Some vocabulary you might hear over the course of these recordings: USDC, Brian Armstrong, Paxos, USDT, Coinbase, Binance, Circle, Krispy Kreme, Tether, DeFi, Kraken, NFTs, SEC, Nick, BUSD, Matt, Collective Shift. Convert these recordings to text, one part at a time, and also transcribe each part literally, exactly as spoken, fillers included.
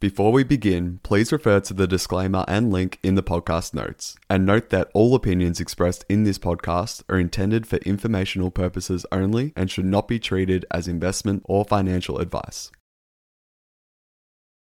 Before we begin, please refer to the disclaimer and link in the podcast notes, and note that all opinions expressed in this podcast are intended for informational purposes only and should not be treated as investment or financial advice.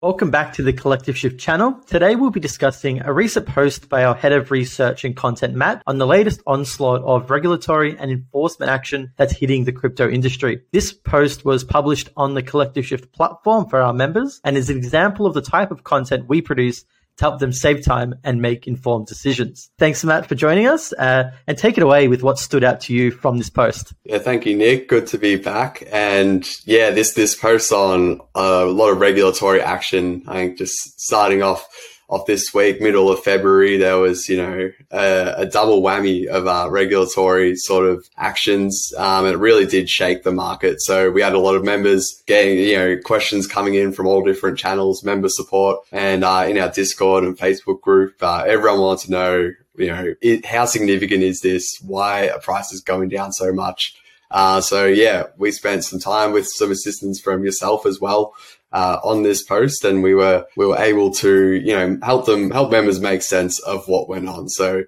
Welcome back to the Collective Shift channel. Today we'll be discussing a recent post by our Head of Research and Content, Matt, on the latest onslaught of regulatory and enforcement action that's hitting the crypto industry. This post was published on the Collective Shift platform for our members and is an example of the type of content we produce to help them save time and make informed decisions. Thanks, Matt, for joining us uh, and take it away with what stood out to you from this post. Yeah, thank you, Nick. Good to be back. And yeah, this this post on a lot of regulatory action, I think just starting off off this week, middle of February, there was, you know, a, a double whammy of uh, regulatory sort of actions. Um, it really did shake the market. So we had a lot of members getting, you know, questions coming in from all different channels, member support, and uh, in our Discord and Facebook group, uh, everyone wanted to know, you know, it, how significant is this? Why are prices going down so much? Uh, so yeah, we spent some time with some assistance from yourself as well. Uh, on this post, and we were we were able to, you know, help them help members make sense of what went on. So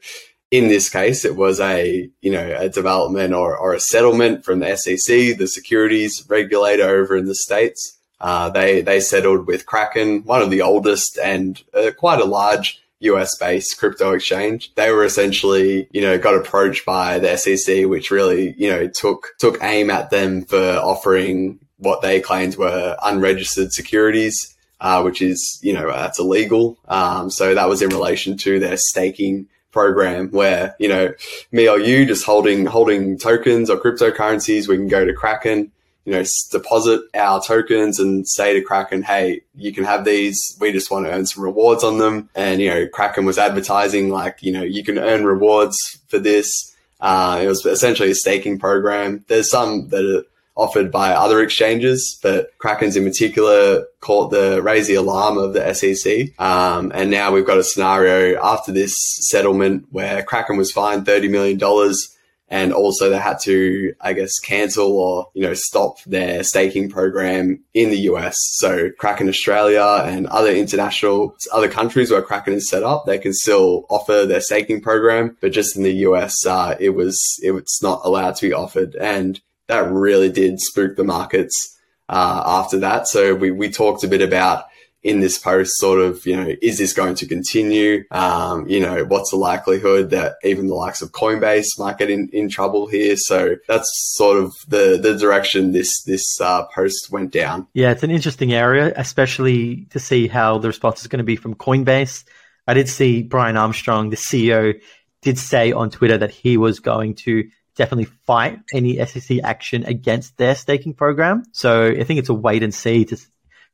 in this case, it was a you know a development or or a settlement from the S E C, the securities regulator over in the States. Uh, they they settled with Kraken, one of the oldest and uh, quite a large U S-based crypto exchange. They were essentially, you know, got approached by the S E C, which really, you know, took took aim at them for offering what they claimed were unregistered securities, uh, which is, you know, that's illegal. Um, so that was in relation to their staking program where, you know, me or you just holding, holding tokens or cryptocurrencies, we can go to Kraken, you know, deposit our tokens and say to Kraken, hey, you can have these. We just want to earn some rewards on them. And, you know, Kraken was advertising like, you know, you can earn rewards for this. Uh, it was essentially a staking program. There's some that are offered by other exchanges, but Kraken's in particular caught the raise the alarm of the S E C. Um, and now we've got a scenario after this settlement where Kraken was fined thirty million dollars, and also they had to, I guess, cancel or, you know, stop their staking program in the U S. So Kraken Australia and other international, other countries where Kraken is set up, they can still offer their staking program, but just in the U S, uh, it was, it was not allowed to be offered. And that really did spook the markets uh, after that. So we, we talked a bit about in this post sort of, you know, is this going to continue? Um, you know, what's the likelihood that even the likes of Coinbase might get in, in trouble here? So that's sort of the, the direction this, this uh, post went down. Yeah, it's an interesting area, especially to see how the response is going to be from Coinbase. I did see Brian Armstrong, the C E O, did say on Twitter that he was going to definitely fight any S E C action against their staking program. So I think it's a wait and see to,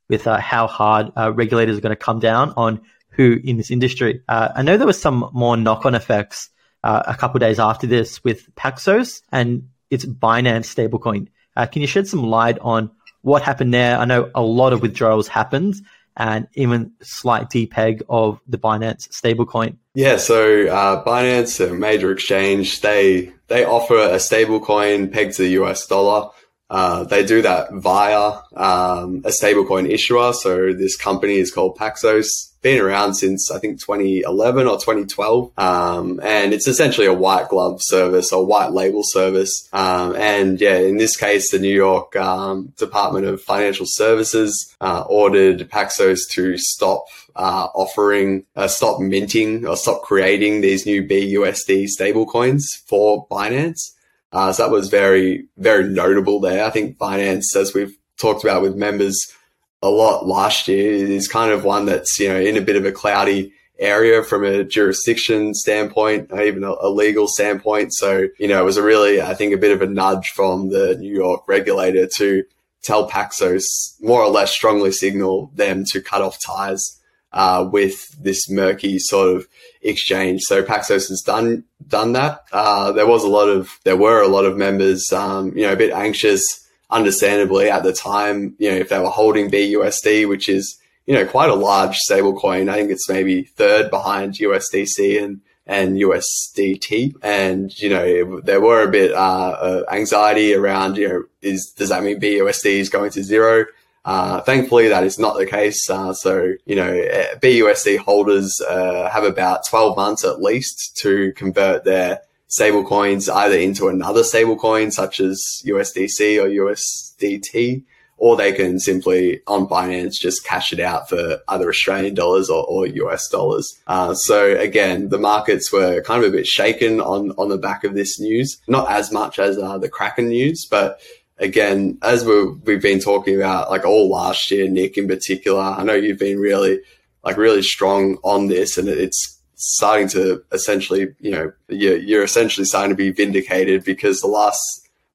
with uh, how hard uh, regulators are going to come down on who in this industry. Uh, I know there was some more knock-on effects uh, a couple of days after this with Paxos and its Binance stablecoin. Uh, can you shed some light on what happened there? I know a lot of withdrawals happened and even slight depeg of the Binance stablecoin. Yeah, so uh, Binance, a major exchange, they they offer a stablecoin pegged to the U S dollar. Uh, they do that via um, a stablecoin issuer. So this company is called Paxos, been around since I think twenty eleven or twenty twelve. Um, and it's essentially a white glove service or white label service. Um, and yeah, in this case, the New York um, Department of Financial Services uh, ordered Paxos to stop uh, offering, uh, stop minting or stop creating these new B U S D stablecoins for Binance. Uh, so that was very, very notable there. I think Binance, as we've talked about with members a lot last year, is kind of one that's, you know, in a bit of a cloudy area from a jurisdiction standpoint, or even a, a legal standpoint. So, you know, it was a really, I think, a bit of a nudge from the New York regulator to tell Paxos, more or less strongly signal them to cut off ties Uh, with this murky sort of exchange. So Paxos has done, done that. Uh, there was a lot of, there were a lot of members, um, you know, a bit anxious, understandably at the time, you know, if they were holding B U S D, which is, you know, quite a large stable coin. I think it's maybe third behind U S D C and, and U S D T. And, you know, it, there were a bit, uh, uh, anxiety around, you know, is, does that mean B U S D is going to zero? Uh, thankfully, that is not the case. Uh, so, you know, B U S D holders uh, have about twelve months at least to convert their stablecoins either into another stablecoin such as U S D C or U S D T, or they can simply on Binance just cash it out for either Australian dollars or, or U S dollars. Uh, so again, the markets were kind of a bit shaken on, on the back of this news, not as much as uh, the Kraken news, but again, as we we've been talking about like all last year, Nick in particular, I know you've been really like really strong on this, and it's starting to essentially, you know, you're, you're essentially starting to be vindicated because the last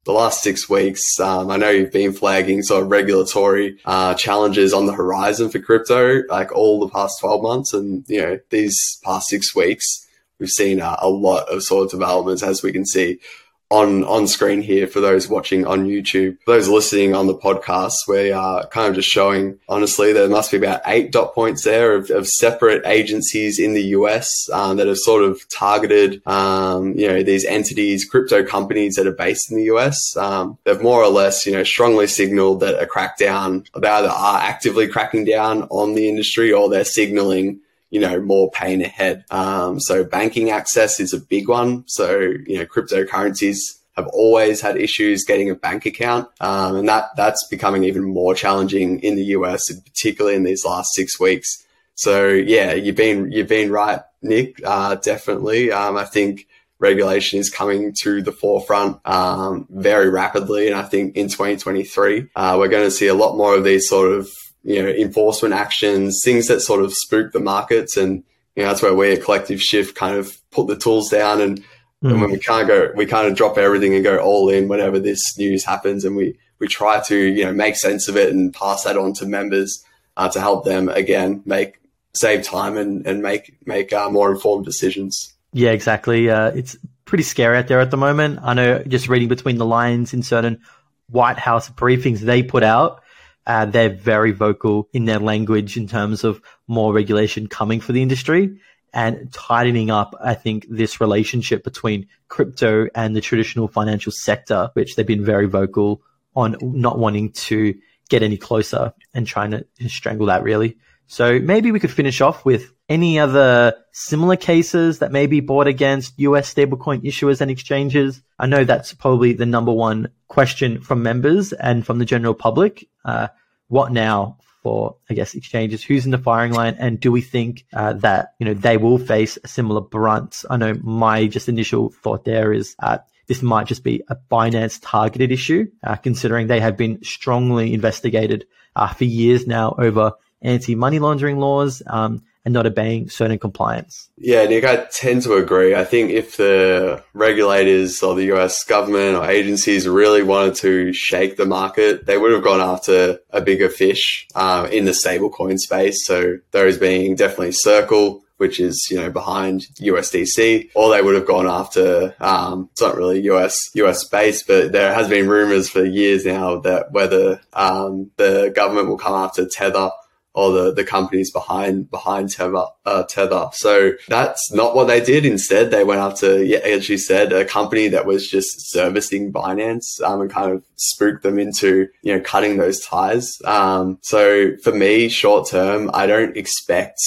the last six weeks, um, I know you've been flagging sort of regulatory uh, challenges on the horizon for crypto, like all the past twelve months, and you know these past six weeks, we've seen uh, a lot of sort of developments, as we can see on on screen here for those watching on YouTube. For those listening on the podcast, we are kind of just showing, honestly, there must be about eight dot points there of, of separate agencies in the U S um, that have sort of targeted, um, you know, these entities, crypto companies that are based in the U S. Um, they've more or less, you know, strongly signaled that a crackdown, they either are actively cracking down on the industry or they're signaling, you know, more pain ahead. Um, so banking access is a big one. So, you know, cryptocurrencies have always had issues getting a bank account. Um, and that, that's becoming even more challenging in the U S, particularly in these last six weeks. So yeah, you've been, you've been right, Nick. Uh, definitely. Um, I think regulation is coming to the forefront, um, very rapidly. And I think in twenty twenty-three, uh, we're going to see a lot more of these sort of, you know, enforcement actions, things that sort of spook the markets. And, you know, that's where we at Collective Shift kind of put the tools down. And, mm. and when we can't go, we kind of drop everything and go all in whenever this news happens. And we, we try to, you know, make sense of it and pass that on to members uh, to help them, again, make, save time and, and make, make uh, more informed decisions. Yeah, exactly. Uh, it's pretty scary out there at the moment. I know just reading between the lines in certain White House briefings they put out, Uh, they're very vocal in their language in terms of more regulation coming for the industry and tightening up, I think, this relationship between crypto and the traditional financial sector, which they've been very vocal on not wanting to get any closer and trying to strangle that, really. So maybe we could finish off with any other similar cases that may be brought against U S stablecoin issuers and exchanges. I know that's probably the number one question from members and from the general public. Uh, what now for, I guess, exchanges? Who's in the firing line? And do we think uh, that, you know, they will face a similar brunt? I know my just initial thought there is uh, this might just be a Binance targeted issue, uh, considering they have been strongly investigated uh, for years now over anti-money laundering laws um, and not obeying certain compliance. Yeah, Nick, I tend to agree. I think if the regulators or the U S government or agencies really wanted to shake the market, they would have gone after a bigger fish uh, in the stablecoin space. So those being definitely Circle, which is, you know, behind U S D C, or they would have gone after, um, it's not really U S, U S based, but there has been rumors for years now that whether um, the government will come after Tether or the, the companies behind behind Tether, uh, Tether. So that's not what they did. Instead, they went after, yeah, as you said, a company that was just servicing Binance um, and kind of spooked them into, you know, cutting those ties. Um, so for me, short term, I don't expect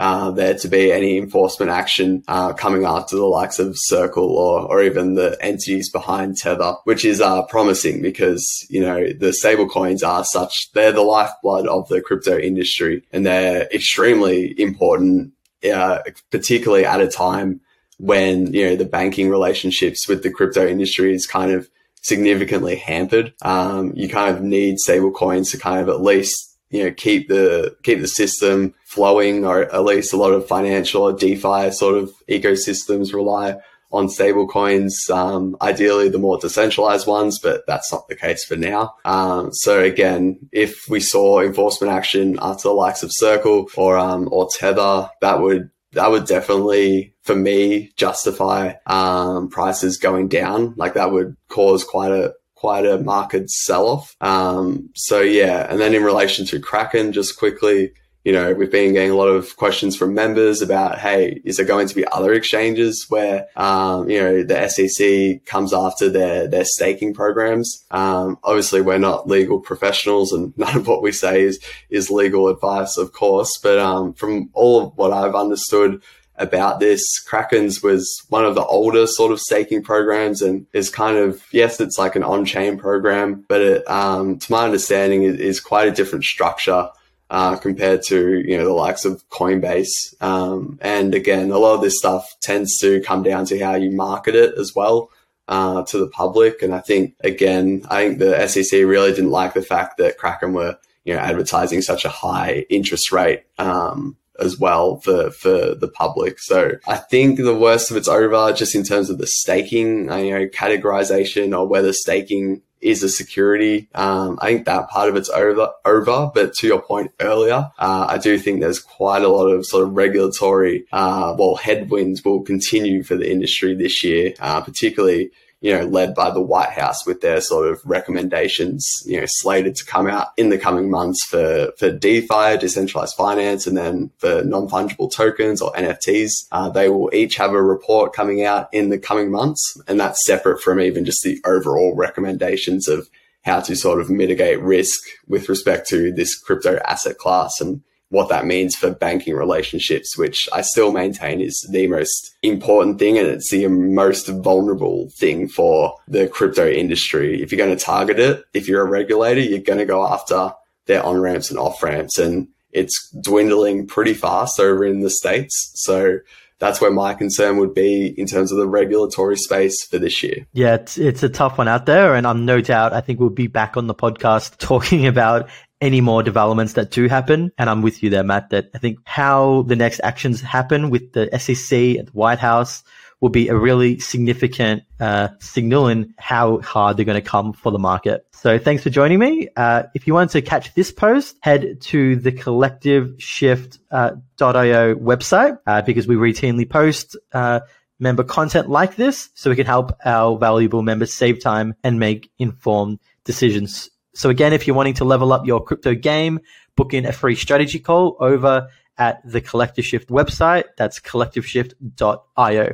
uh, there to be any enforcement action uh, coming after the likes of Circle or, or even the entities behind Tether, which is uh, promising because, you know, the stablecoins are such, they're the lifeblood of the crypto industry and they're extremely important, uh, particularly at a time when, you know, the banking relationships with the crypto industry is kind of significantly hampered. Um, you kind of need stablecoins to kind of at least, you know, keep the, keep the system flowing, or at least a lot of financial or DeFi sort of ecosystems rely on stable coins. Um, ideally the more decentralized ones, but that's not the case for now. Um, so again, if we saw enforcement action after the likes of Circle or, um, or Tether, that would, that would definitely, for me, justify, um, prices going down. Like that would cause quite a, quite a market sell-off. Um, so yeah, and then in relation to Kraken, just quickly, you know, we've been getting a lot of questions from members about, hey, is there going to be other exchanges where, um, you know, the S E C comes after their, their staking programs? Um, obviously, we're not legal professionals and none of what we say is, is legal advice, of course. But um, from all of what I've understood about this, Kraken's was one of the older sort of staking programs and is kind of, yes, it's like an on-chain program, but it, um, to my understanding, it is quite a different structure uh, compared to, you know, the likes of Coinbase. Um, and again, a lot of this stuff tends to come down to how you market it as well uh, to the public. And I think, again, I think the S E C really didn't like the fact that Kraken were, you know, advertising such a high interest rate, um, as well for, for the public. So I think the worst of it's over just in terms of the staking, you know, categorization or whether staking is a security. Um, I think that part of it's over, over. But to your point earlier, uh, I do think there's quite a lot of sort of regulatory, uh, well, headwinds will continue for the industry this year, uh, particularly, you know, led by the White House with their sort of recommendations, you know, slated to come out in the coming months for, for DeFi, decentralized finance, and then for non-fungible tokens or N F Ts. Uh, they will each have a report coming out in the coming months. And that's separate from even just the overall recommendations of how to sort of mitigate risk with respect to this crypto asset class and what that means for banking relationships, which I still maintain is the most important thing. And it's the most vulnerable thing for the crypto industry. If you're going to target it, if you're a regulator, you're going to go after their on-ramps and off-ramps. And it's dwindling pretty fast over in the States. So that's where my concern would be in terms of the regulatory space for this year. Yeah, it's, it's a tough one out there. And I'm no doubt, I think we'll be back on the podcast talking about any more developments that do happen. And I'm with you there, Matt, that I think how the next actions happen with the S E C and the White House will be a really significant uh, signal in how hard they're going to come for the market. So thanks for joining me. Uh, if you want to catch this post, head to the collective shift dot io website uh, because we routinely post uh, member content like this so we can help our valuable members save time and make informed decisions. So again, if you're wanting to level up your crypto game, book in a free strategy call over at the Collective Shift website. That's collective shift dot io.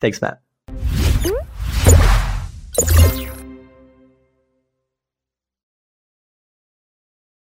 Thanks, Matt.